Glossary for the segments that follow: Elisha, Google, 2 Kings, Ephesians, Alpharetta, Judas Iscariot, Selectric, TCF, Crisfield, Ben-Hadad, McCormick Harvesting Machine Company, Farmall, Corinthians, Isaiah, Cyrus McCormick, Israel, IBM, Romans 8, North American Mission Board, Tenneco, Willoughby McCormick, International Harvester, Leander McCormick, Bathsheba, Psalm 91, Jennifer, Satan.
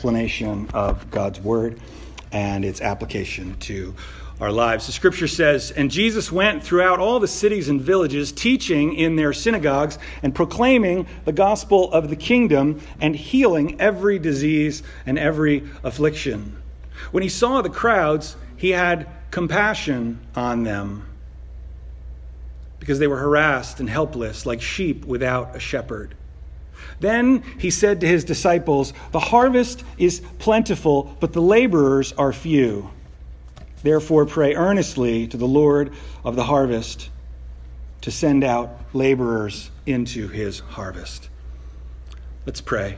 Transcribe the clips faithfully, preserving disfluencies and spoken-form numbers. explanation of God's word and its application to our lives. The scripture says, "And Jesus went throughout all the cities and villages, teaching in their synagogues and proclaiming the gospel of the kingdom and healing every disease and every affliction. When he saw the crowds, he had compassion on them because they were harassed and helpless like sheep without a shepherd. Then he said to his disciples, 'The harvest is plentiful, but the laborers are few. Therefore, pray earnestly to the Lord of the harvest to send out laborers into his harvest.'" Let's pray.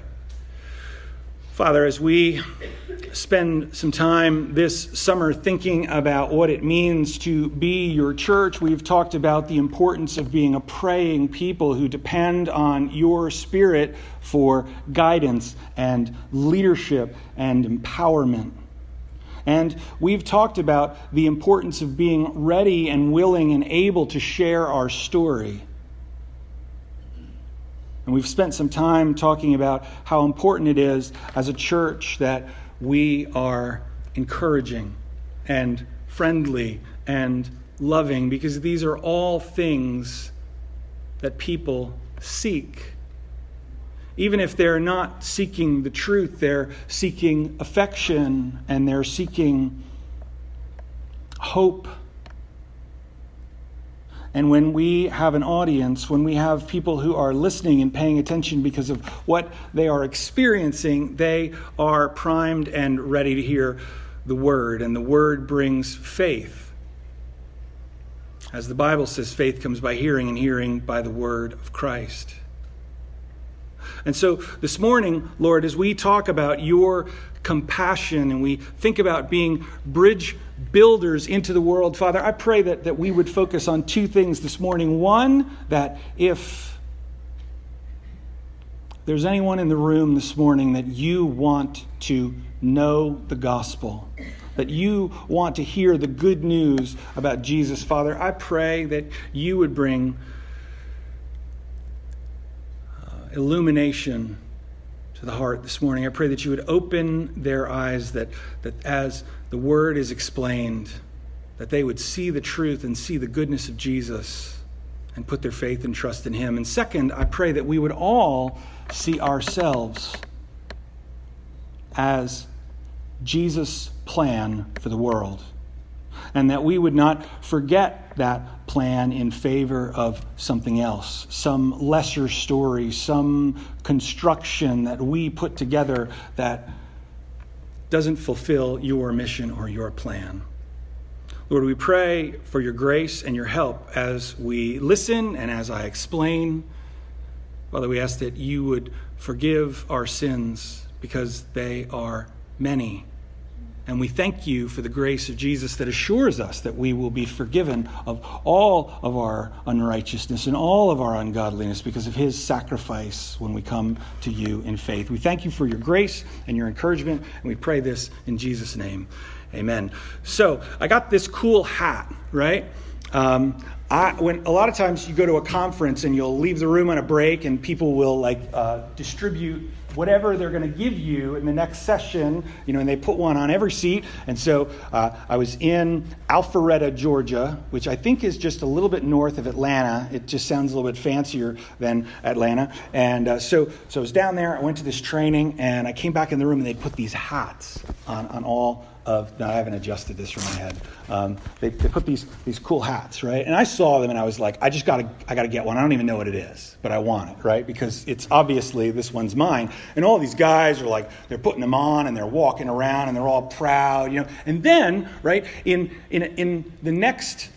Father, as we spend some time this summer thinking about what it means to be your church, we've talked about the importance of being a praying people who depend on your Spirit for guidance and leadership and empowerment. And we've talked about the importance of being ready and willing and able to share our story. And we've spent some time talking about how important it is as a church that we are encouraging and friendly and loving, because these are all things that people seek. Even if they're not seeking the truth, they're seeking affection and they're seeking hope. And when we have an audience, when we have people who are listening and paying attention because of what they are experiencing, they are primed and ready to hear the word. And the word brings faith. As the Bible says, faith comes by hearing and hearing by the word of Christ. And so this morning, Lord, as we talk about your compassion and we think about being bridge builders into the world, Father, I pray that, that we would focus on two things this morning. One, that if there's anyone in the room this morning that you want to know the gospel, that you want to hear the good news about Jesus, Father, I pray that you would bring illumination to the heart this morning. I pray that you would open their eyes, that, that as the word is explained, that they would see the truth and see the goodness of Jesus and put their faith and trust in him. And second, I pray that we would all see ourselves as Jesus' plan for the world, and that we would not forget that plan in favor of something else, some lesser story, some construction that we put together that doesn't fulfill your mission or your plan. Lord, we pray for your grace and your help as we listen and as I explain. Father, we ask that you would forgive our sins because they are many. And we thank you for the grace of Jesus that assures us that we will be forgiven of all of our unrighteousness and all of our ungodliness because of his sacrifice when we come to you in faith. We thank you for your grace and your encouragement, and we pray this in Jesus' name. Amen. So I got this cool hat, right? Um, I, when a lot of times you go to a conference and you'll leave the room on a break and people will like uh, distribute whatever they're going to give you in the next session, you know, and they put one on every seat. And so uh, I was in Alpharetta, Georgia, which I think is just a little bit north of Atlanta. It just sounds a little bit fancier than Atlanta. And uh, so, so I was down there. I went to this training and I came back in the room and they put these hats on, on all of, no, I haven't adjusted this from my head. Um, they, they put these these cool hats, right? And I saw them and I was like, I just gotta I gotta get one. I don't even know what it is, but I want it, right? Because it's obviously this one's mine. And all these guys are like, they're putting them on and they're walking around and they're all proud, you know. And then, right, in in in the next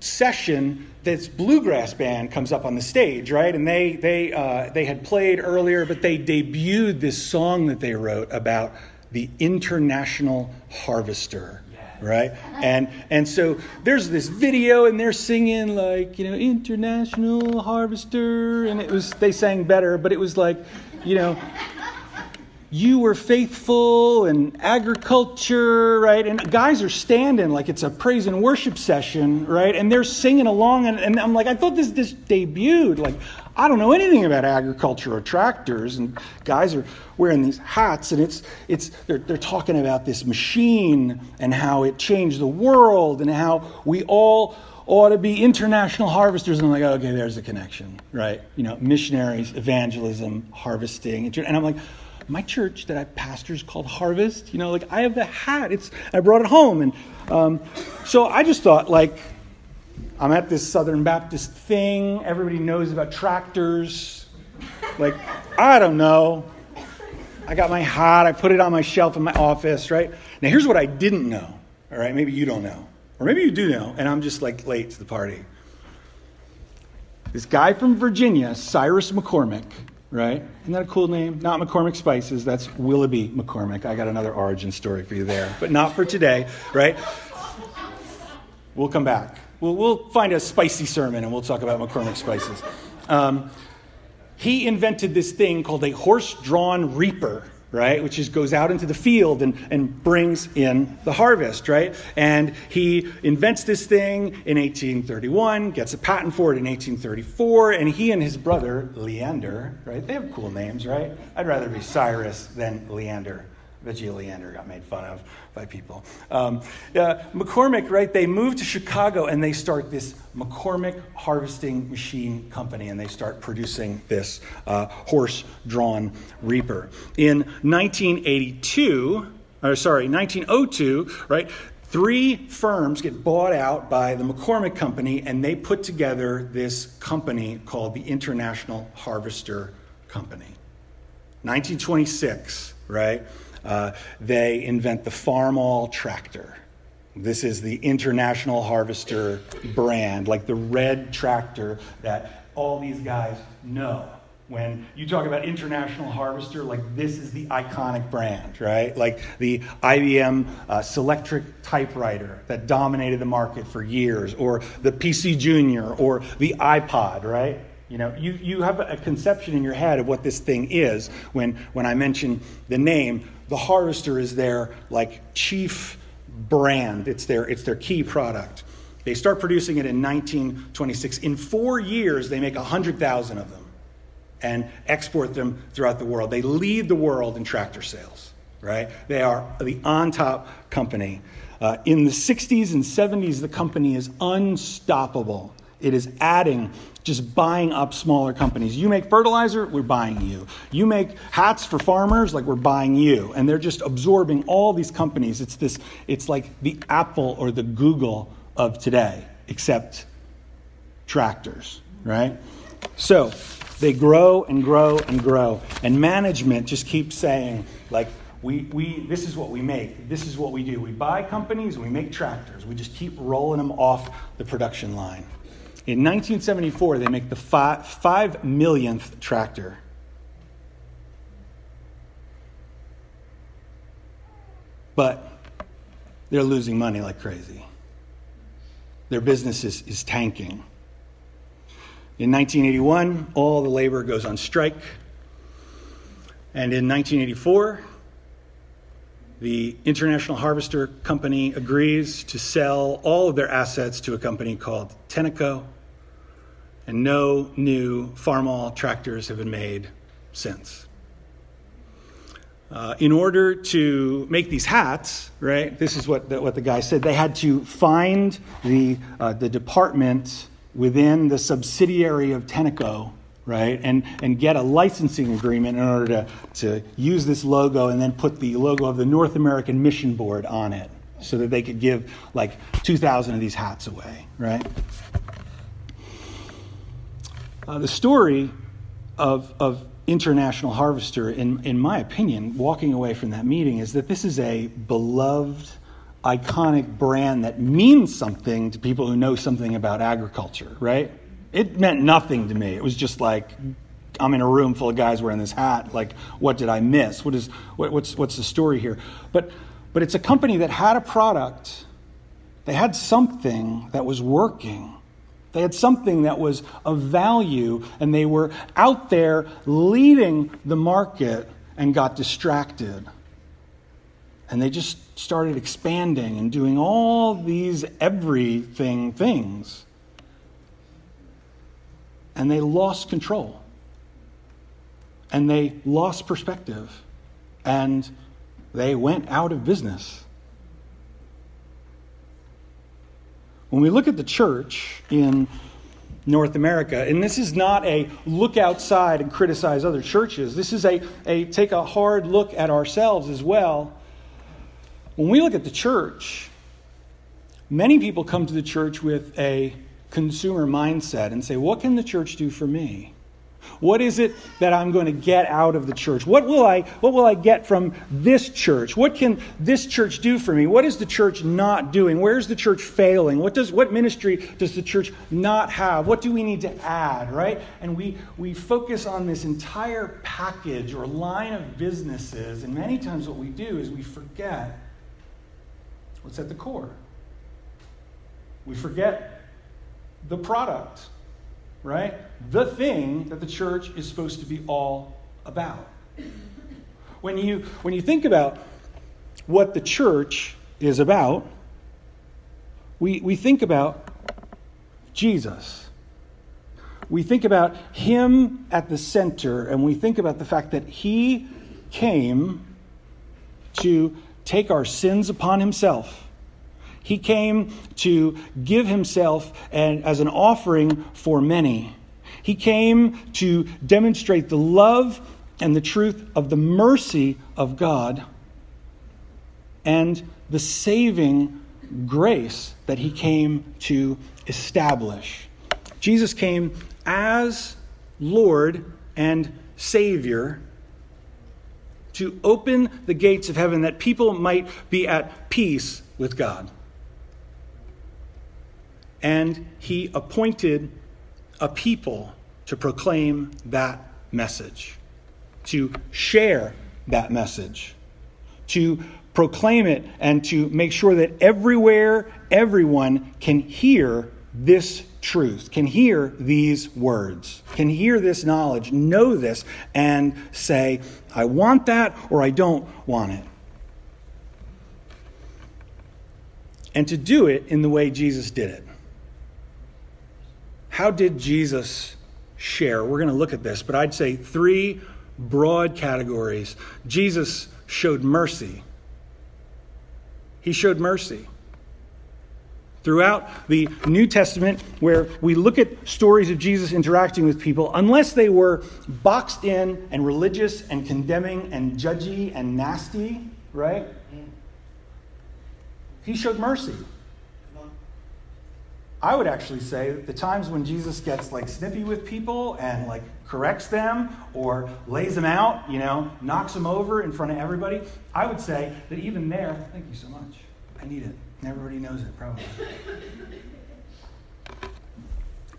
session, this bluegrass band comes up on the stage, right? And they they uh, they had played earlier, but they debuted this song that they wrote about the International Harvester, right? And and so there's this video and they're singing like, you know, International Harvester, and it was, they sang better, but it was like, you know, you were faithful in agriculture, right? And guys are standing like it's a praise and worship session, right? And they're singing along. And, and I'm like, I thought this just debuted. Like, I don't know anything about agriculture or tractors. And guys are wearing these hats, and it's it's they're they're talking about this machine and how it changed the world and how we all ought to be international harvesters. And I'm like, okay, there's the connection, right? You know, missionaries, evangelism, harvesting. And I'm like, my church that I pastor is called Harvest. You know, like I have the hat. It's I brought it home. And um, so I just thought, like, I'm at this Southern Baptist thing. Everybody knows about tractors. Like, I don't know. I got my hat. I put it on my shelf in my office, right? Now, here's what I didn't know, all right? Maybe you don't know. Or maybe you do know, and I'm just like late to the party. This guy from Virginia, Cyrus McCormick, right? Isn't that a cool name? Not McCormick Spices, that's Willoughby McCormick. I got another origin story for you there, but not for today, right? We'll come back. We'll, we'll find a spicy sermon and we'll talk about McCormick Spices. Um, he invented this thing called a horse-drawn reaper, right, which is goes out into the field and, and brings in the harvest, right? And he invents this thing in eighteen thirty-one, gets a patent for it in eighteen thirty-four, and he and his brother, Leander, right? They have cool names, right? I'd rather be Cyrus than Leander. I bet you Leander got made fun of by people. Um, uh, McCormick, right, they move to Chicago and they start this McCormick Harvesting Machine Company, and they start producing this uh, horse-drawn reaper. In nineteen eighty-two, or sorry, nineteen oh two, right, three firms get bought out by the McCormick Company, and they put together this company called the International Harvester Company. nineteen twenty-six, right? Uh, they invent the Farmall tractor. This is the International Harvester brand, like the red tractor that all these guys know. When you talk about International Harvester, like this is the iconic brand, right? Like the I B M uh, Selectric typewriter that dominated the market for years, or the P C Junior, or the iPod, right? You know, you, you have a conception in your head of what this thing is. When when I mention the name, the harvester is their like chief brand. It's their it's their key product. They start producing it in nineteen twenty-six. In four years, they make one hundred thousand of them and export them throughout the world. They lead the world in tractor sales, right? They are the on-top company. Uh, in the sixties and seventies, the company is unstoppable. It is adding, just buying up smaller companies. You make fertilizer, we're buying you. You make hats for farmers, like we're buying you. And they're just absorbing all these companies. It's this, it's like the Apple or the Google of today, except tractors, right? So they grow and grow and grow. And management just keeps saying, like, we we this is what we make. This is what we do. We buy companies, we make tractors. We just keep rolling them off the production line. In nineteen seventy-four, they make the five, five millionth tractor. But they're losing money like crazy. Their business is, is tanking. In nineteen eighty-one, all the labor goes on strike. And in nineteen eighty-four, the International Harvester Company agrees to sell all of their assets to a company called Tenneco. And no new Farmall tractors have been made since. Uh, in order to make these hats, right? This is what the, what the guy said. They had to find the uh, the department within the subsidiary of Tenneco, right? And and get a licensing agreement in order to to use this logo, and then put the logo of the North American Mission Board on it, so that they could give like two thousand of these hats away, right? Uh, the story of, of International Harvester, in, in my opinion, walking away from that meeting, is that this is a beloved, iconic brand that means something to people who know something about agriculture, right? It meant nothing to me. It was just like, I'm in a room full of guys wearing this hat. Like, what did I miss? What is what, what's what's the story here? But but it's a company that had a product. They had something that was working. They had something that was of value, and they were out there leading the market, and got distracted. And they just started expanding and doing all these everything things. And they lost control. And they lost perspective. And they went out of business. When we look at the church in North America, and this is not a look outside and criticize other churches. This is a, a take a hard look at ourselves as well. When we look at the church, many people come to the church with a consumer mindset and say, what can the church do for me? What is it that I'm going to get out of the church? What will I, what will I get from this church? What can this church do for me? What is the church not doing? Where's the church failing? What does, what ministry does the church not have? What do we need to add, right? And we, we focus on this entire package or line of businesses, and many times what we do is we forget what's at the core. We forget the product, right? The thing that the church is supposed to be all about. When you when you think about what the church is about, we we think about Jesus. We think about him at the center, and we think about the fact that he came to take our sins upon himself. He came to give himself and as an offering for many. He came to demonstrate the love and the truth of the mercy of God and the saving grace that he came to establish. Jesus came as Lord and Savior to open the gates of heaven that people might be at peace with God. And he appointed a people to proclaim that message, to share that message, to proclaim it, and to make sure that everywhere, everyone can hear this truth, can hear these words, can hear this knowledge, know this, and say, I want that or I don't want it. And to do it in the way Jesus did it. How did Jesus share? We're going to look at this, but I'd say three broad categories. Jesus showed mercy. He showed mercy. Throughout the New Testament, where we look at stories of Jesus interacting with people, unless they were boxed in and religious and condemning and judgy and nasty, right? He showed mercy. I would actually say that the times when Jesus gets like snippy with people and like corrects them or lays them out, you know, knocks them over in front of everybody, I would say that even there, thank you so much, I need it. And everybody knows it, probably.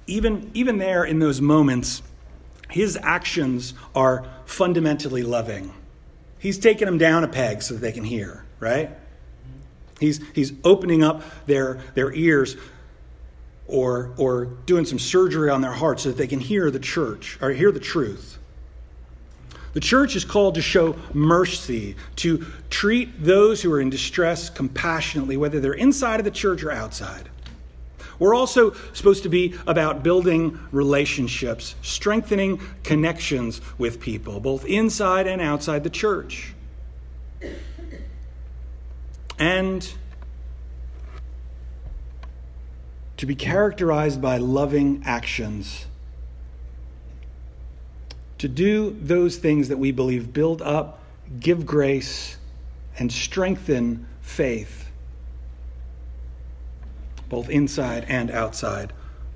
Even, even there in those moments, his actions are fundamentally loving. He's taking them down a peg so that they can hear, right? He's he's opening up their their ears or or doing some surgery on their heart so that they can hear the church or hear the truth. The church is called to show mercy, to treat those who are in distress compassionately, whether they're inside of the church or outside. We're also supposed to be about building relationships, strengthening connections with people, both inside and outside the church. And to be characterized by loving actions. To do those things that we believe build up, give grace, and strengthen faith, both inside and outside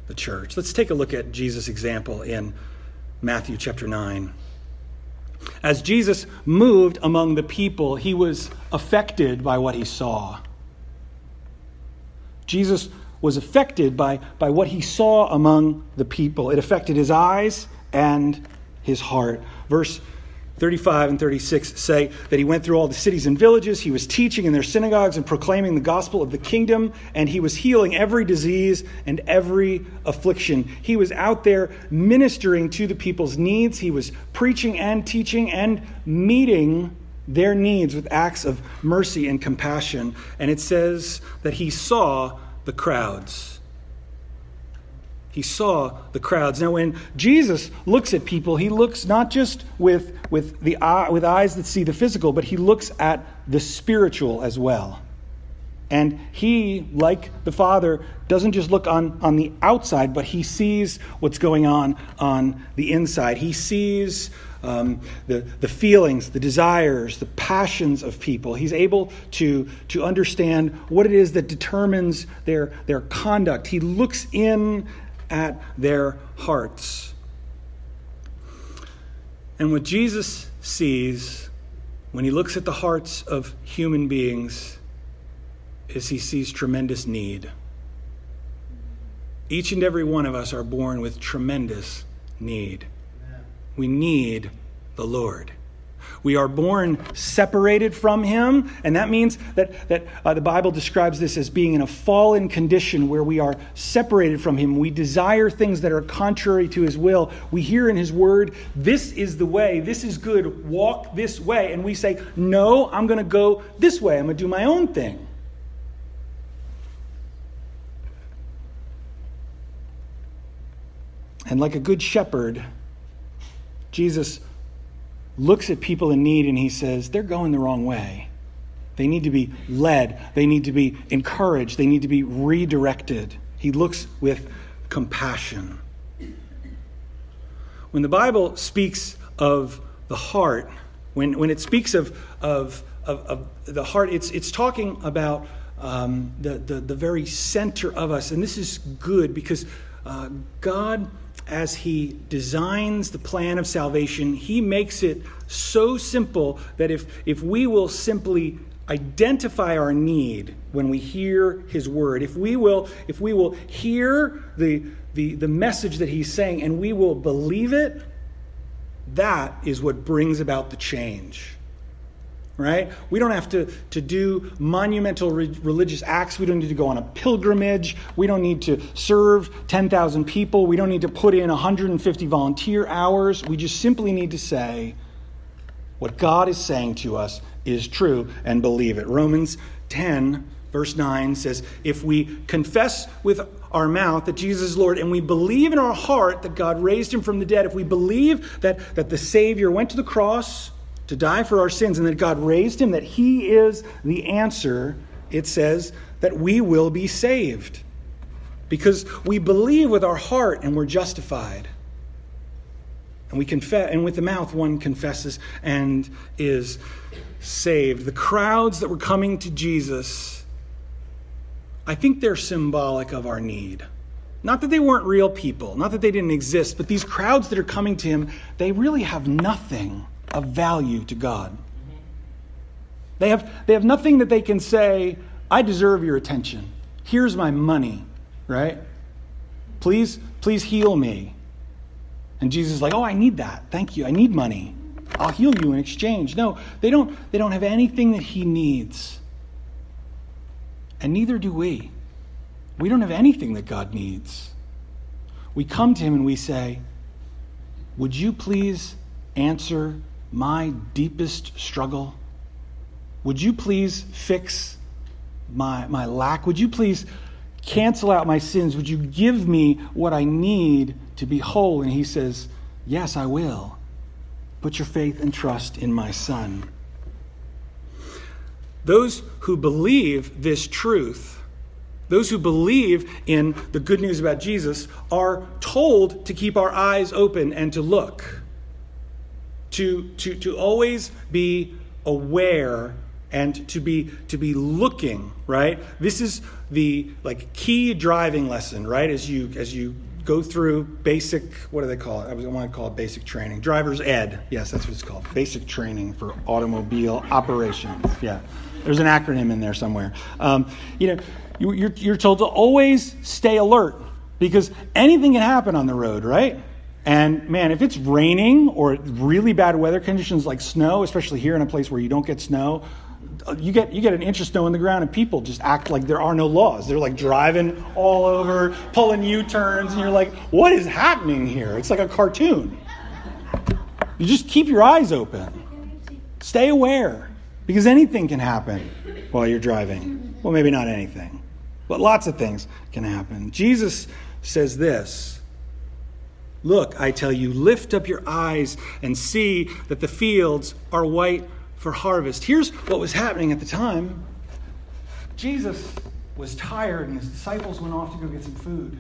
the church. Let's take a look at Jesus' example in Matthew chapter nine. As Jesus moved among the people, he was affected by what he saw. Jesus was affected by, by what he saw among the people. It affected his eyes and his heart. Verse thirty-five and thirty-six say that he went through all the cities and villages, he was teaching in their synagogues and proclaiming the gospel of the kingdom, and he was healing every disease and every affliction. He was out there ministering to the people's needs. He was preaching and teaching and meeting their needs with acts of mercy and compassion. And it says that he saw the crowds. He saw the crowds. Now, when Jesus looks at people, he looks not just with with the eye, with eyes that see the physical, but he looks at the spiritual as well. And he, like the Father, doesn't just look on, on the outside, but he sees what's going on on the inside. He sees um, the, the feelings, the desires, the passions of people. He's able to, to understand what it is that determines their, their conduct. He looks in at their hearts. And what Jesus sees when he looks at the hearts of human beings is he sees tremendous need. Each and every one of us are born with tremendous need. We need the Lord. We are born separated from him, and that means that, that uh, the Bible describes this as being in a fallen condition where we are separated from him. We desire things that are contrary to his will. We hear in his word, this is the way, this is good, walk this way. And we say, no, I'm going to go this way. I'm going to do my own thing. And like a good shepherd, Jesus looks at people in need and he says, they're going the wrong way. They need to be led. They need to be encouraged. They need to be redirected. He looks with compassion. When the Bible speaks of the heart, when, when it speaks of, of, of, of the heart, it's, it's talking about um, the, the, the very center of us. And this is good because uh, God, as he designs the plan of salvation, he makes it so simple that if, if we will simply identify our need when we hear his word, if we will, if we will hear the, the, the message that he's saying and we will believe it, that is what brings about the change. Right? We don't have to, to do monumental re- religious acts. We don't need to go on a pilgrimage. We don't need to serve ten thousand people. We don't need to put in one hundred fifty volunteer hours. We just simply need to say what God is saying to us is true and believe it. Romans ten, verse nine says, if we confess with our mouth that Jesus is Lord, and we believe in our heart that God raised him from the dead, if we believe that, that the Savior went to the cross to die for our sins, and that God raised him, that he is the answer, it says that we will be saved. Because we believe with our heart and we're justified. And we confess, and with the mouth one confesses and is saved. The crowds that were coming to Jesus, I think they're symbolic of our need. Not that they weren't real people, not that they didn't exist, but these crowds that are coming to him, they really have nothing of value to God. They have they have nothing that they can say, I deserve your attention. Here's my money, right? Please, please heal me. And Jesus is like, oh, I need that. Thank you. I need money. I'll heal you in exchange. No, they don't they don't have anything that he needs. And neither do we. We don't have anything that God needs. We come to him and we say, would you please answer my deepest struggle? Would you please fix my my lack? Would you please cancel out my sins? Would you give me what I need to be whole? And he says, yes, I will. Put your faith and trust in my Son. Those who believe this truth, those who believe in the good news about Jesus, are told to keep our eyes open and to look. To, to to always be aware and to be to be looking, right? This is the like key driving lesson, right? As you as you go through basic, what do they call it? I want to call it basic training. Driver's ed. Yes, that's what it's called. Basic training for automobile operations. Yeah. There's an acronym in there somewhere. Um, you know, you, you're you're told to always stay alert because anything can happen on the road, right? And man, if it's raining or really bad weather conditions like snow, especially here in a place where you don't get snow, you get you get an inch of snow in the ground and people just act like there are no laws. They're like driving all over, pulling U-turns, and you're like, what is happening here? It's like a cartoon. You just keep your eyes open. Stay aware, because anything can happen while you're driving. Well, maybe not anything, but lots of things can happen. Jesus says this, "Look, I tell you, lift up your eyes and see that the fields are white for harvest." Here's what was happening at the time. Jesus was tired and his disciples went off to go get some food.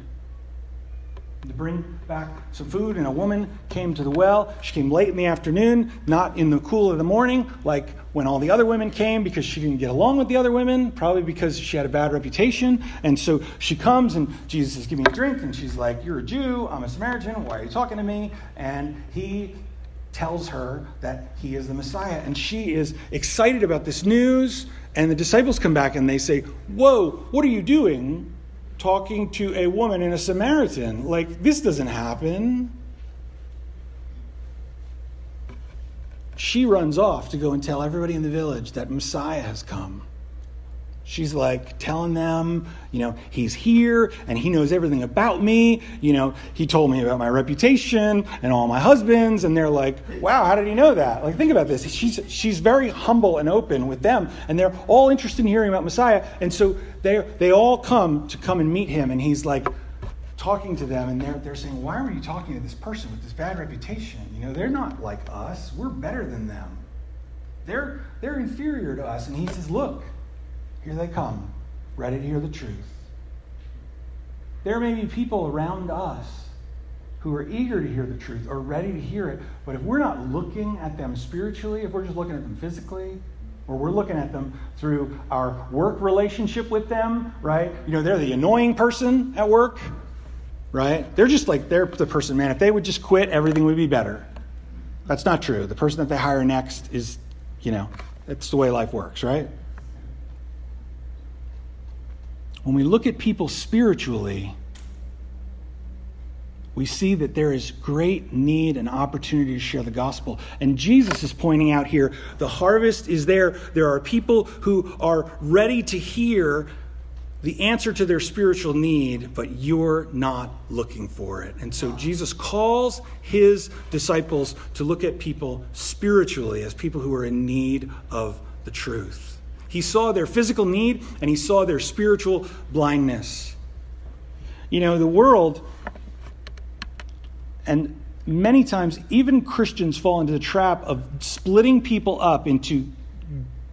To bring back some food, and a woman came to the well. She came late in the afternoon, not in the cool of the morning, like when all the other women came, because she didn't get along with the other women, probably because she had a bad reputation. And so she comes, and Jesus is giving a drink, and she's like, "You're a Jew, I'm a Samaritan, why are you talking to me?" And he tells her that he is the Messiah, and she is excited about this news. And the disciples come back and they say, "Whoa, what are you doing? Talking to a woman and a Samaritan? Like, this doesn't happen." She runs off to go and tell everybody in the village that Messiah has come. She's like telling them, you know, "He's here and he knows everything about me. You know, he told me about my reputation and all my husbands." And they're like, "Wow, how did he know that?" Like, think about this. She's she's very humble and open with them, and they're all interested in hearing about Messiah. And so they they all come to come and meet him, and he's like talking to them, and they're they're saying, "Why were you talking to this person with this bad reputation? You know, they're not like us. We're better than them. They're they're inferior to us." And he says, "Look, here they come, ready to hear the truth." There may be people around us who are eager to hear the truth or ready to hear it, but if we're not looking at them spiritually, if we're just looking at them physically, or we're looking at them through our work relationship with them, right? You know, they're the annoying person at work, right? They're just like, they're the person, man, if they would just quit, everything would be better. That's not true. The person that they hire next is, you know, that's the way life works, right? When we look at people spiritually, we see that there is great need and opportunity to share the gospel. And Jesus is pointing out here, the harvest is there. There are people who are ready to hear the answer to their spiritual need, but you're not looking for it. And so Jesus calls his disciples to look at people spiritually as people who are in need of the truth. He saw their physical need, and he saw their spiritual blindness. You know, the world, and many times even Christians fall into the trap of splitting people up into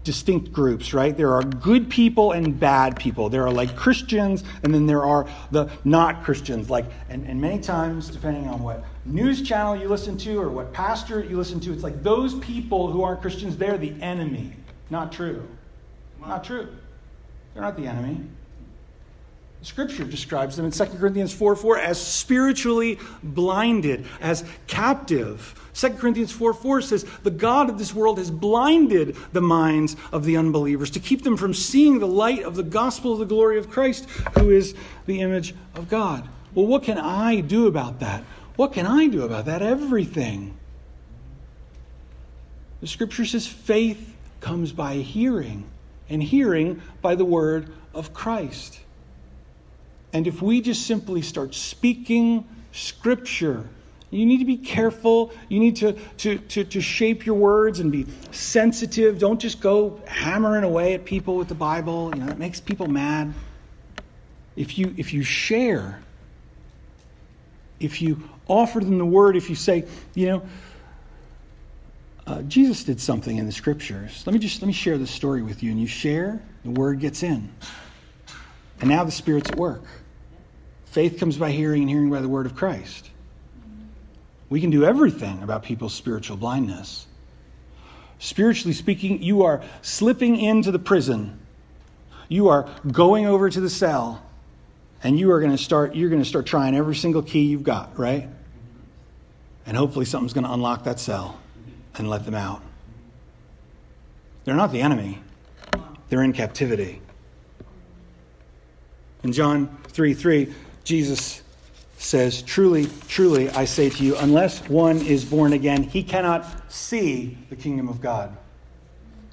distinct groups, right? There are good people and bad people. There are like Christians, and then there are the not Christians. Like, and, and many times, depending on what news channel you listen to or what pastor you listen to, it's like those people who aren't Christians, they're the enemy. Not true. Not true. They're not the enemy. Scripture describes them in Second Corinthians four four as spiritually blinded, as captive. Second Corinthians four four says, "The God of this world has blinded the minds of the unbelievers to keep them from seeing the light of the gospel of the glory of Christ, who is the image of God." Well, what can I do about that? What can I do about that? Everything. The Scripture says faith comes by hearing, and hearing by the word of Christ. And if we just simply start speaking Scripture, you need to be careful. You need to, to, to, to shape your words and be sensitive. Don't just go hammering away at people with the Bible. You know, it makes people mad. If you, if you share, if you offer them the word, if you say, you know, Uh, Jesus did something in the Scriptures. Let me just let me share this story with you. And you share, the word gets in. And now the Spirit's at work. Faith comes by hearing, and hearing by the word of Christ. We can do everything about people's spiritual blindness. Spiritually speaking, you are slipping into the prison. You are going over to the cell, and you are going to start. You're going to start trying every single key you've got, right? And hopefully, something's going to unlock that cell and let them out. They're not the enemy. They're in captivity. In John three three, Jesus says, "Truly, truly, I say to you, unless one is born again, he cannot see the kingdom of God."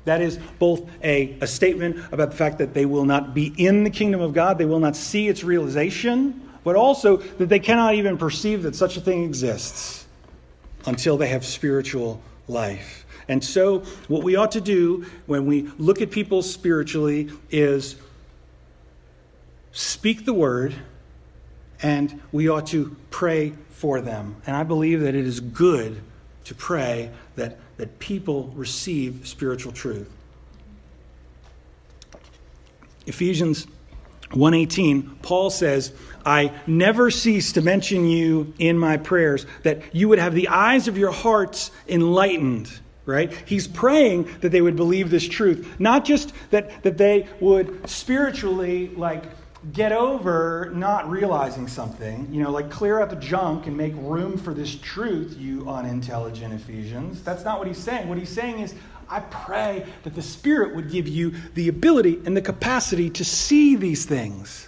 That is both a, a statement about the fact that they will not be in the kingdom of God, they will not see its realization, but also that they cannot even perceive that such a thing exists until they have spiritual life. And so what we ought to do when we look at people spiritually is speak the word, and we ought to pray for them. And I believe that it is good to pray that, that people receive spiritual truth. Ephesians one eighteen, Paul says, "I never cease to mention you in my prayers, that you would have the eyes of your hearts enlightened." Right? He's praying that they would believe this truth. Not just that, that they would spiritually, like, get over not realizing something. You know, like, clear out the junk and make room for this truth, you unintelligent Ephesians. That's not what he's saying. What he's saying is, I pray that the Spirit would give you the ability and the capacity to see these things,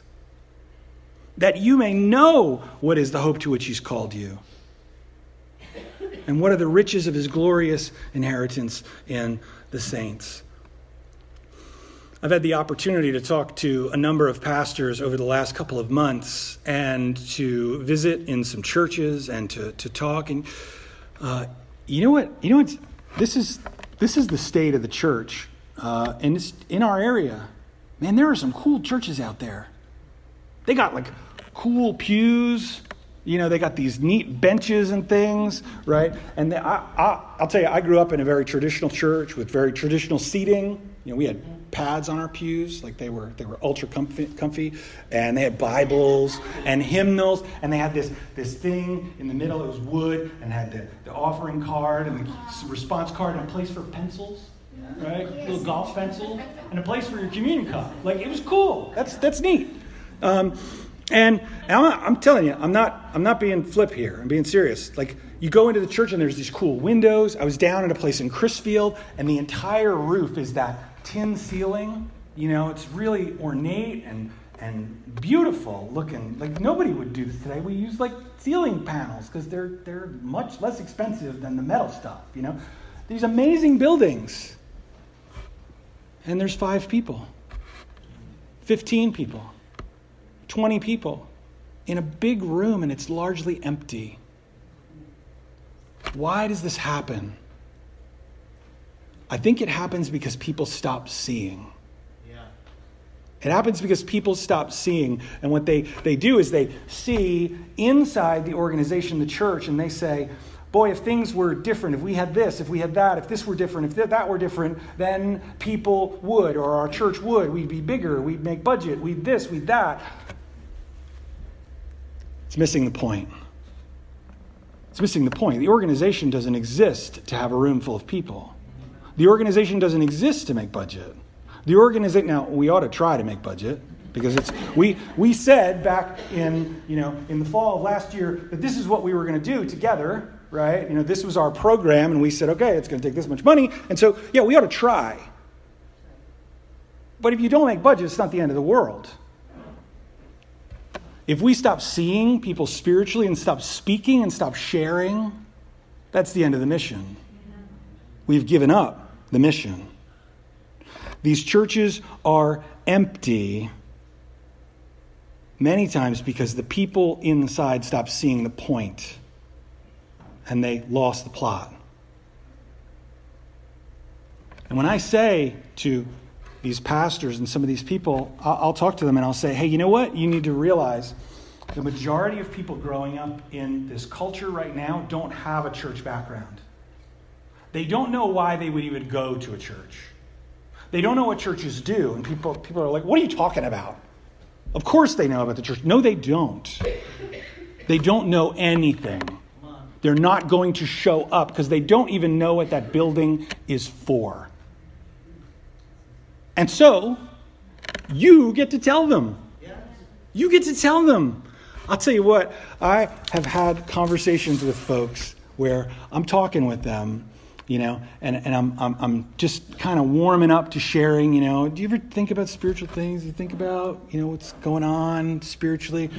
that you may know what is the hope to which he's called you, and what are the riches of his glorious inheritance in the saints. I've had the opportunity to talk to a number of pastors over the last couple of months and to visit in some churches and to, to talk. And uh, you know what? You know what? This is this is the state of the church. Uh, and it's in our area. Man, there are some cool churches out there. They got like cool pews. You know, they got these neat benches and things, right? And they, I, I, I'll tell you, I grew up in a very traditional church with very traditional seating. You know, we had pads on our pews, like they were they were ultra comfy, comfy, and they had Bibles and hymnals, and they had this this thing in the middle. It was wood, and had the, the offering card and the response card, and a place for pencils, right? Little golf pencils, and a place for your communion cup. Like, it was cool. That's that's neat. Um, And I'm, not, I'm telling you, I'm not I'm not being flip here. I'm being serious. Like, you go into the church and there's these cool windows. I was down at a place in Crisfield, and the entire roof is that tin ceiling. You know, it's really ornate and, and beautiful looking. Like, nobody would do this today. We use, like, ceiling panels because they're, they're much less expensive than the metal stuff, you know. These amazing buildings. And there's five people, fifteen people, twenty people in a big room, and it's largely empty. Why does this happen? I think it happens because people stop seeing. Yeah. It happens because people stop seeing. And what they, they do is they see inside the organization, the church, and they say, boy, if things were different, if we had this, if we had that, if this were different, if that were different, then people would, or our church would. We'd be bigger. We'd make budget. We'd this, we'd that. It's missing the point. It's missing the point. The organization doesn't exist to have a room full of people. The organization doesn't exist to make budget. The organization, now, we ought to try to make budget, because it's we we said back in, you know, in the fall of last year that this is what we were going to do together, right? You know, this was our program, and we said, okay, it's going to take this much money, and so, yeah, we ought to try. But if you don't make budget, it's not the end of the world. If we stop seeing people spiritually and stop speaking and stop sharing, that's the end of the mission. We've given up the mission. These churches are empty many times because the people inside stopped seeing the point, and they lost the plot. And when I say to these pastors and some of these people, I'll talk to them and I'll say, hey, you know what? You need to realize the majority of people growing up in this culture right now don't have a church background. They don't know why they would even go to a church. They don't know what churches do. And people, people are like, what are you talking about? Of course they know about the church. No, they don't. They don't know anything. They're not going to show up because they don't even know what that building is for. And so, you get to tell them. You get to tell them. I'll tell you what, I have had conversations with folks where I'm talking with them, you know, and, and I'm, I'm I'm just kind of warming up to sharing, you know. Do you ever think about spiritual things? Do you think about, you know, what's going on spiritually?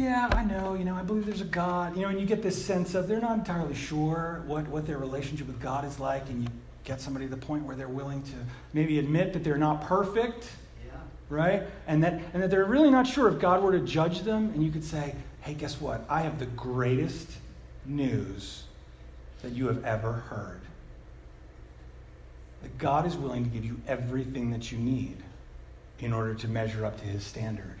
yeah, I know, you know, I believe there's a God, you know, and you get this sense of they're not entirely sure what, what their relationship with God is like, and you get somebody to the point where they're willing to maybe admit that they're not perfect, yeah. right? And that and that they're really not sure if God were to judge them, and you could say, hey, guess what? I have the greatest news that you have ever heard. That God is willing to give you everything that you need in order to measure up to his standard.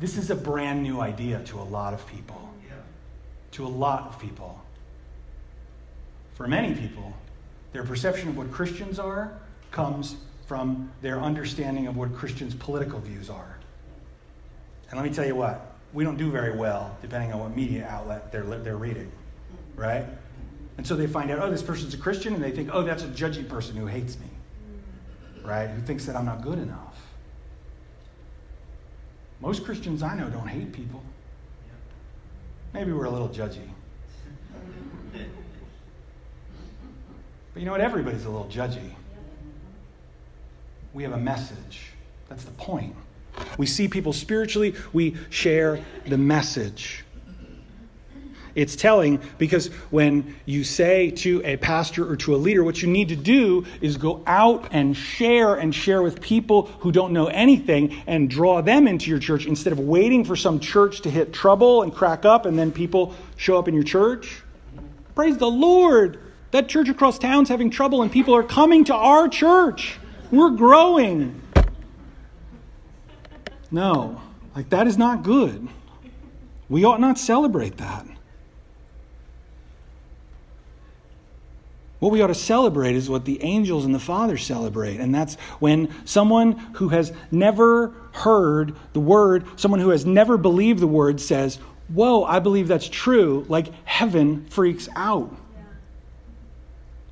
This is a brand new idea to a lot of people. Yeah. To a lot of people. For many people, their perception of what Christians are comes from their understanding of what Christians' political views are. And let me tell you what, we don't do very well depending on what media outlet they're they're reading, right? And so they find out, oh, this person's a Christian, and they think, oh, that's a judgy person who hates me, right? Who thinks that I'm not good enough. Most Christians I know don't hate people. Maybe we're a little judgy. But you know what? Everybody's a little judgy. We have a message. That's the point. We see people spiritually. We share the message. It's telling because when you say to a pastor or to a leader, what you need to do is go out and share and share with people who don't know anything and draw them into your church instead of waiting for some church to hit trouble and crack up and then people show up in your church. Praise the Lord. That church across town's having trouble and people are coming to our church. We're growing. No, like that is not good. We ought not celebrate that. What we ought to celebrate is what the angels and the Father celebrate. And that's when someone who has never heard the word, someone who has never believed the word says, whoa, I believe that's true. Like heaven freaks out yeah.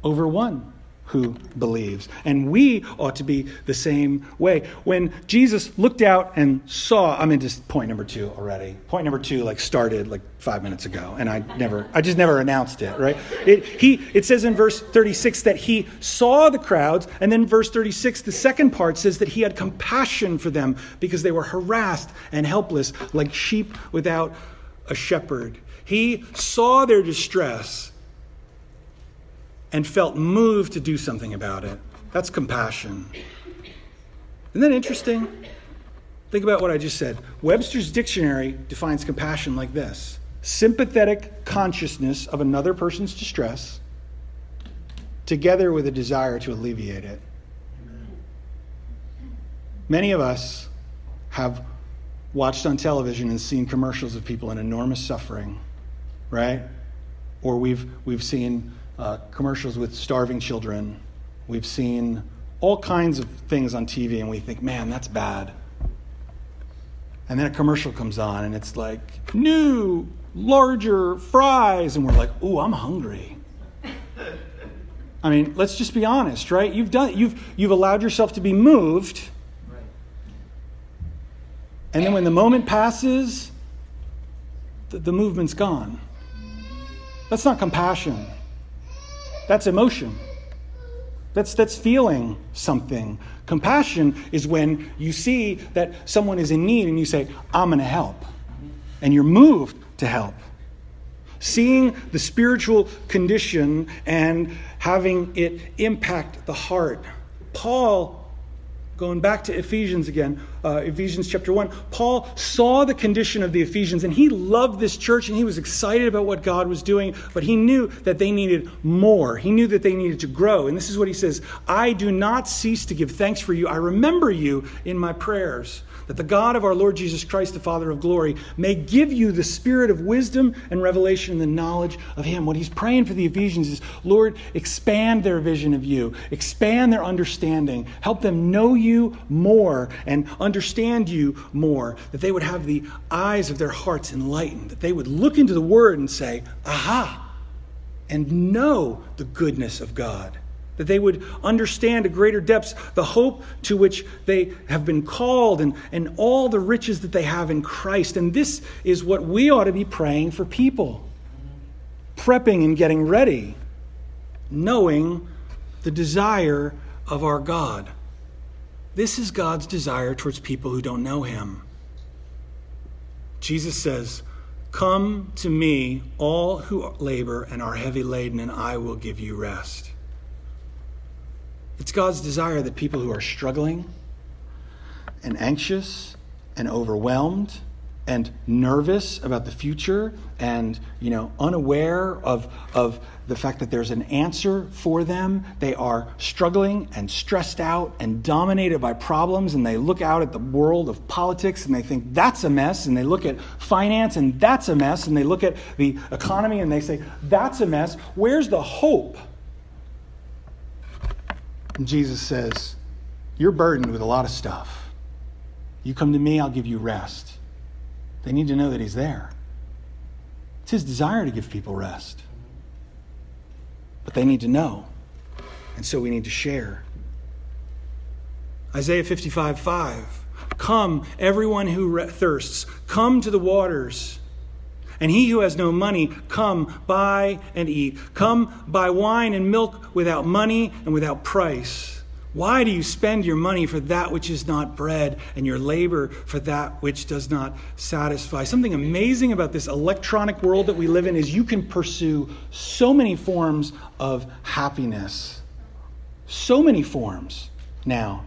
over one who believes. And we ought to be the same way. When Jesus looked out and saw, I'm into point number two already. Point number two like started like five minutes ago, and I never, I just never announced it, right? It, he, it says in verse thirty-six that he saw the crowds, and then verse thirty-six, the second part says that he had compassion for them because they were harassed and helpless like sheep without a shepherd. He saw their distress and felt moved to do something about it. That's compassion. Isn't that interesting? Think about what I just said. Webster's dictionary defines compassion like this: sympathetic consciousness of another person's distress, together with a desire to alleviate it. Many of us have watched on television and seen commercials of people in enormous suffering, right? Or we've we've seen Uh, commercials with starving children. We've seen all kinds of things on T V and we think, man, that's bad. And then a commercial comes on and it's like, new, larger fries. And we're like, ooh, I'm hungry. I mean, let's just be honest, right? You've done, you've, you've allowed yourself to be moved. Right. And then when the moment passes, the, the movement's gone. That's not compassion. That's emotion. That's that's feeling something. Compassion is when you see that someone is in need and you say, I'm going to help. And you're moved to help. Seeing the spiritual condition and having it impact the heart. Paul, going back to Ephesians again, uh, Ephesians chapter one, Paul saw the condition of the Ephesians and he loved this church and he was excited about what God was doing, but he knew that they needed more. He knew that they needed to grow. And this is what he says, I do not cease to give thanks for you. I remember you in my prayers, that the God of our Lord Jesus Christ, the Father of glory, may give you the spirit of wisdom and revelation and the knowledge of him. What he's praying for the Ephesians is, Lord, expand their vision of you, expand their understanding, help them know you more and understand you more, that they would have the eyes of their hearts enlightened, that they would look into the word and say, aha, and know the goodness of God. That they would understand to greater depths the hope to which they have been called and, and all the riches that they have in Christ. And this is what we ought to be praying for people. Prepping and getting ready. Knowing the desire of our God. This is God's desire towards people who don't know him. Jesus says, "Come to me, all who labor and are heavy laden, and I will give you rest." It's God's desire that people who are struggling and anxious and overwhelmed and nervous about the future and, you know, unaware of, of the fact that there's an answer for them. They are struggling and stressed out and dominated by problems, and they look out at the world of politics and they think that's a mess, and they look at finance and that's a mess, and they look at the economy and they say that's a mess. Where's the hope? And Jesus says, you're burdened with a lot of stuff. You come to me, I'll give you rest. They need to know that he's there. It's his desire to give people rest. But they need to know. And so we need to share. Isaiah fifty-five five. Come, everyone who thirsts, come to the waters. And he who has no money, come, buy and eat. Come, buy wine and milk without money and without price. Why do you spend your money for that which is not bread, and your labor for that which does not satisfy? Something amazing about this electronic world that we live in is you can pursue so many forms of happiness. So many forms now.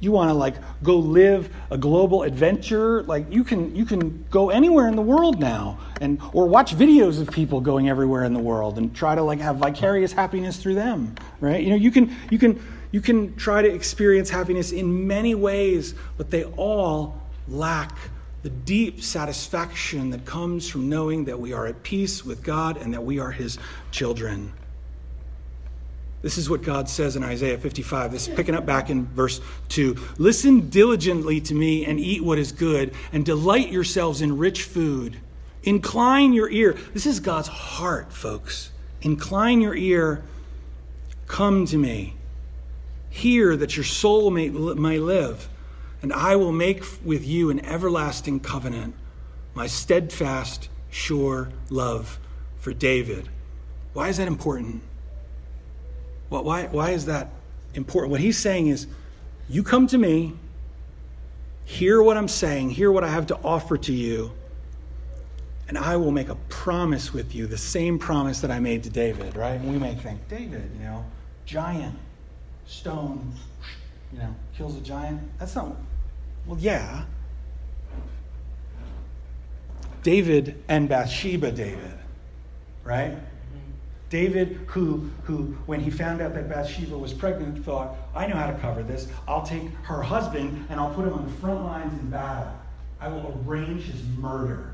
You want to like go live a global adventure, like you can you can go anywhere in the world now, and or watch videos of people going everywhere in the world and try to like have vicarious happiness through them, right? You know, you can you can you can try to experience happiness in many ways, but they all lack the deep satisfaction that comes from knowing that we are at peace with God and that we are his children. This is what God says in Isaiah fifty-five. This is picking up back in verse two. Listen diligently to me and eat what is good, and delight yourselves in rich food. Incline your ear. This is God's heart, folks. Incline your ear. Come to me. Hear that your soul may, may live, and I will make with you an everlasting covenant, my steadfast, sure love for David. Why is that important? Well, why, why is that important? What he's saying is, you come to me, hear what I'm saying, hear what I have to offer to you, and I will make a promise with you, the same promise that I made to David, right? And we may think, David, you know, giant, stone, you know, kills a giant. That's not, well, yeah. David and Bathsheba David, right? David, who, who, when he found out that Bathsheba was pregnant, thought, I know how to cover this. I'll take her husband and I'll put him on the front lines in battle. I will arrange his murder.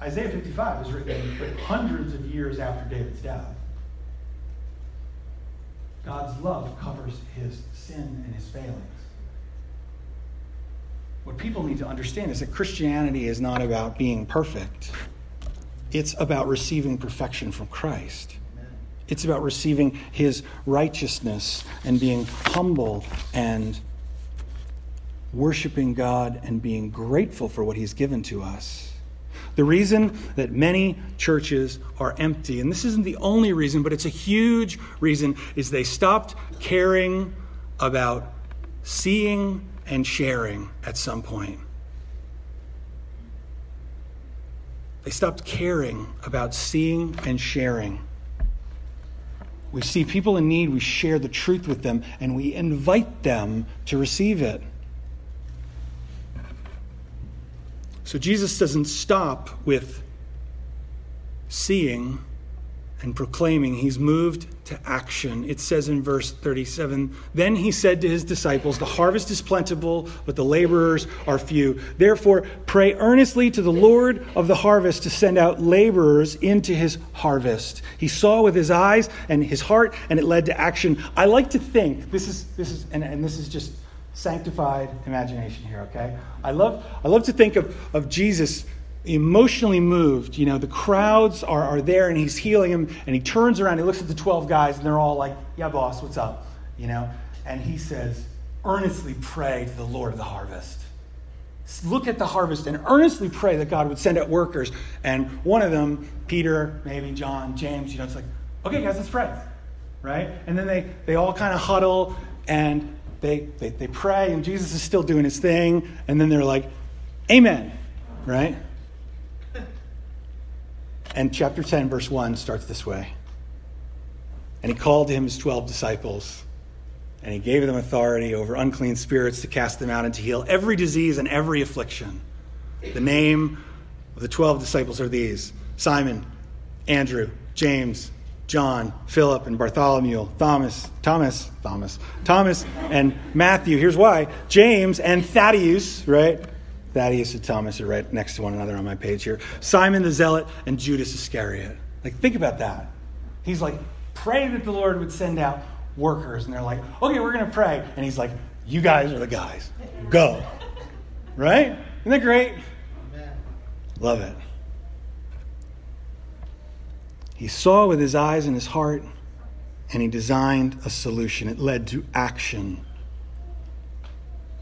Isaiah fifty-five is written hundreds of years after David's death. God's love covers his sin and his failings. What people need to understand is that Christianity is not about being perfect. It's about receiving perfection from Christ. Amen. It's about receiving his righteousness and being humble and worshiping God and being grateful for what he's given to us. The reason that many churches are empty, and this isn't the only reason, but it's a huge reason, is they stopped caring about seeing and sharing at some point. They stopped caring about seeing and sharing. We see people in need, we share the truth with them, and we invite them to receive it. So Jesus doesn't stop with seeing and proclaiming. He's moved to action. It says in verse thirty-seven, then he said to his disciples, the harvest is plentiful, but the laborers are few. Therefore, pray earnestly to the Lord of the harvest to send out laborers into his harvest. He saw with his eyes and his heart, and it led to action. I like to think, this is, this is, and, and this is just sanctified imagination here, okay? I love, I love to think of, of Jesus emotionally moved. You know, the crowds are, are there and he's healing them, and he turns around, he looks at the twelve guys, and they're all like, yeah, boss, what's up? You know, and he says, earnestly pray to the Lord of the harvest. Look at the harvest and earnestly pray that God would send out workers. And one of them, Peter, maybe John, James, you know, it's like, okay, guys, let's pray, right? And then they, they all kind of huddle, and They, they they pray, and Jesus is still doing his thing, and then they're like, amen, right? And chapter ten, verse one starts this way. And he called to him his twelve disciples, and he gave them authority over unclean spirits to cast them out and to heal every disease and every affliction. The name of the twelve disciples are these: Simon, Andrew, James, John, Philip, and Bartholomew, Thomas, Thomas, Thomas, Thomas, and Matthew. Here's why. James and Thaddeus, right? Thaddeus and Thomas are right next to one another on my page here. Simon the Zealot and Judas Iscariot. Like, think about that. He's like, pray that the Lord would send out workers. And they're like, okay, we're going to pray. And he's like, you guys are the guys. Go. Right? Isn't that great? Love it. He saw with his eyes and his heart, and he designed a solution. It led to action.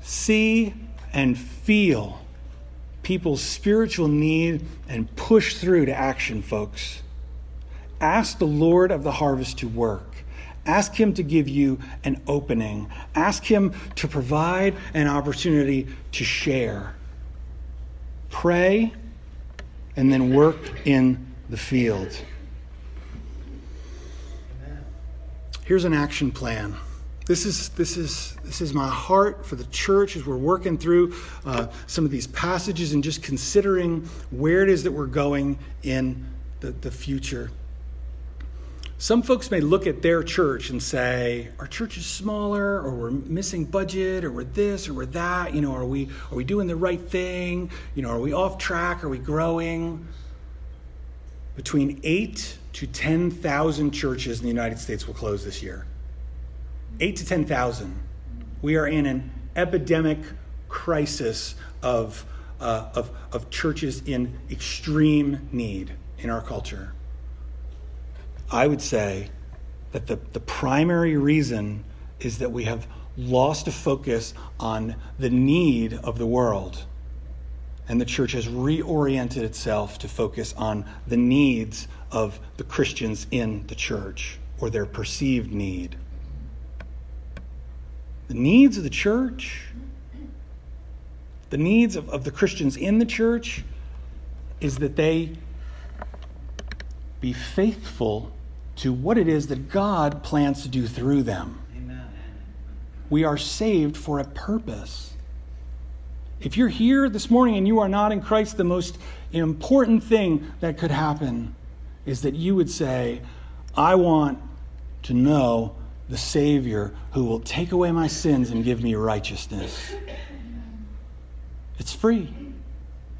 See and feel people's spiritual need and push through to action, folks. Ask the Lord of the harvest to work. Ask him to give you an opening. Ask him to provide an opportunity to share. Pray and then work in the field. Here's an action plan. This is this is this is my heart for the church as we're working through uh, some of these passages and just considering where it is that we're going in the, the future. Some folks may look at their church and say, our church is smaller, or we're missing budget, or we're this, or we're that. You know, are we are we doing the right thing? You know, are we off track? Are we growing? Between eight to ten thousand churches in the United States will close this year. Eight to ten thousand. We are in an epidemic crisis of, uh, of, of churches in extreme need in our culture. I would say that the, the primary reason is that we have lost a focus on the need of the world. And the church has reoriented itself to focus on the needs of the Christians in the church, or their perceived need. The needs of the church, the needs of, of the Christians in the church, is that they be faithful to what it is that God plans to do through them. Amen. We are saved for a purpose. If you're here this morning and you are not in Christ, the most important thing that could happen is that you would say, I want to know the Savior who will take away my sins and give me righteousness. It's free.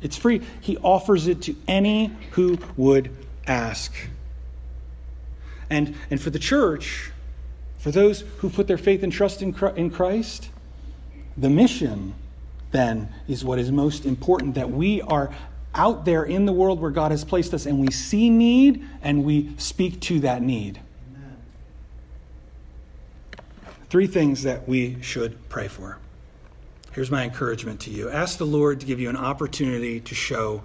It's free. He offers it to any who would ask. And, and for the church, for those who put their faith and trust in Christ, the mission then is what is most important, that we are out there in the world where God has placed us, and we see need and we speak to that need. Amen. Three things that we should pray for. Here's my encouragement to you. Ask the Lord to give you an opportunity to show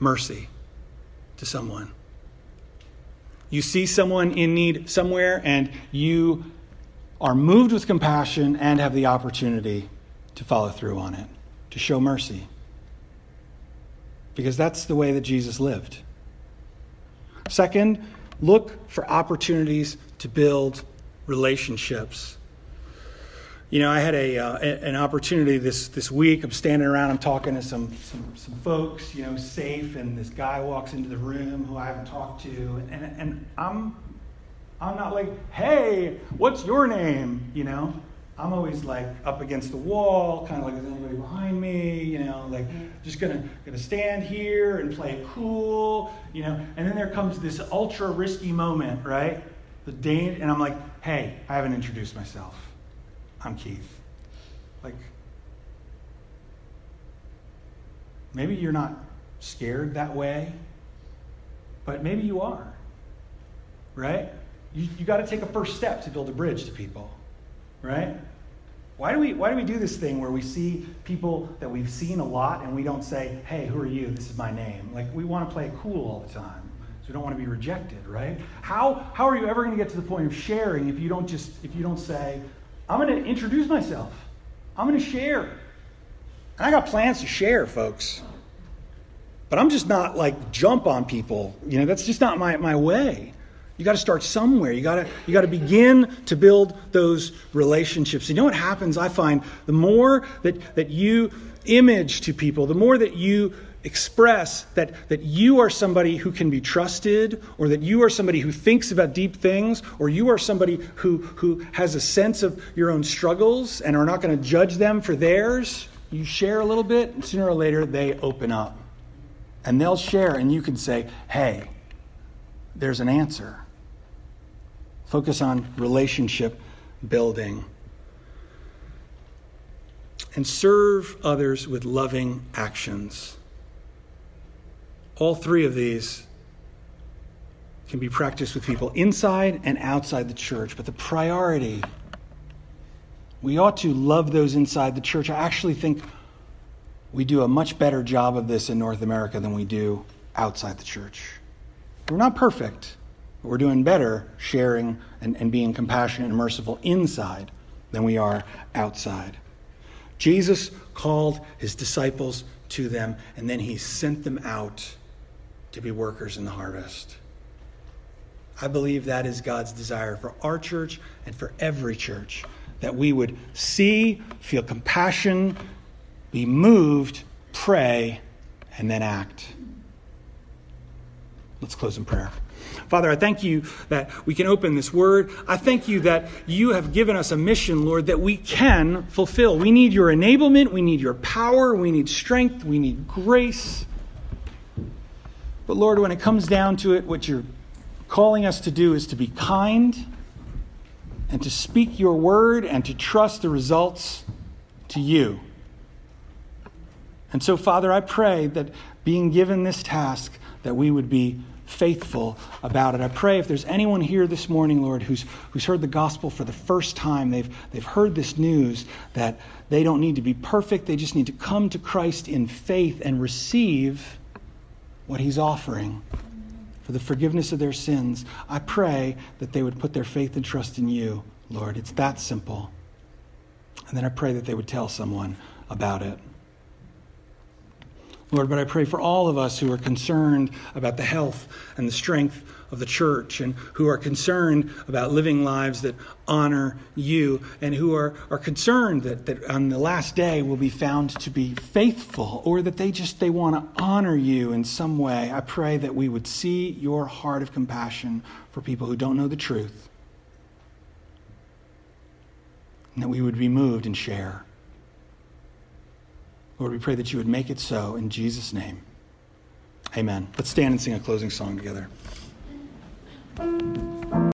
mercy to someone. You see someone in need somewhere, and you are moved with compassion and have the opportunity to follow through on it, to show mercy. Because that's the way that Jesus lived. Second, look for opportunities to build relationships. You know, I had a uh, an opportunity this, this week. I'm standing around, I'm talking to some, some some folks, you know, safe, and this guy walks into the room who I haven't talked to, and and I'm I'm not like, hey, what's your name? You know? I'm always like up against the wall, kind of like, is anybody behind me? You know, like just gonna gonna stand here and play it cool, you know. And then there comes this ultra risky moment, right? The day, and I'm like, hey, I haven't introduced myself. I'm Keith. Like, maybe you're not scared that way, but maybe you are, right? You you got to take a first step to build a bridge to people, right? Why do we why do we do this thing where we see people that we've seen a lot and we don't say, hey, who are you? This is my name. Like, we want to play cool all the time. So we don't want to be rejected, right? How how are you ever going to get to the point of sharing if you don't just if you don't say, I'm going to introduce myself. I'm going to share. And I got plans to share, folks. But I'm just not like jump on people. You know, that's just not my, my way. You got to start somewhere. You got to you got to begin to build those relationships. You know what happens, I find, the more that, that you image to people, the more that you express that, that you are somebody who can be trusted, or that you are somebody who thinks about deep things, or you are somebody who, who has a sense of your own struggles and are not going to judge them for theirs, you share a little bit, and sooner or later they open up. And they'll share, and you can say, hey, there's an answer. Focus on relationship building. And serve others with loving actions. All three of these can be practiced with people inside and outside the church. But the priority, we ought to love those inside the church. I actually think we do a much better job of this in North America than we do outside the church. We're not perfect, but we're doing better sharing and, and being compassionate and merciful inside than we are outside. Jesus called his disciples to them, and then he sent them out to be workers in the harvest. I believe that is God's desire for our church and for every church, that we would see, feel compassion, be moved, pray, and then act. Let's close in prayer. Father, I thank you that we can open this word. I thank you that you have given us a mission, Lord, that we can fulfill. We need your enablement. We need your power. We need strength. We need grace. But Lord, when it comes down to it, what you're calling us to do is to be kind and to speak your word and to trust the results to you. And so, Father, I pray that being given this task, that we would be faithful about it. I pray if there's anyone here this morning, Lord, who's who's heard the gospel for the first time, they've they've heard this news that they don't need to be perfect, they just need to come to Christ in faith and receive what he's offering for the forgiveness of their sins. I pray that they would put their faith and trust in you, Lord. It's that simple. And then I pray that they would tell someone about it. Lord, but I pray for all of us who are concerned about the health and the strength of the church, and who are concerned about living lives that honor you, and who are, are concerned that, that on the last day will be found to be faithful, or that they just they want to honor you in some way. I pray that we would see your heart of compassion for people who don't know the truth, and that we would be moved and share. Lord, we pray that you would make it so in Jesus' name. Amen. Let's stand and sing a closing song together.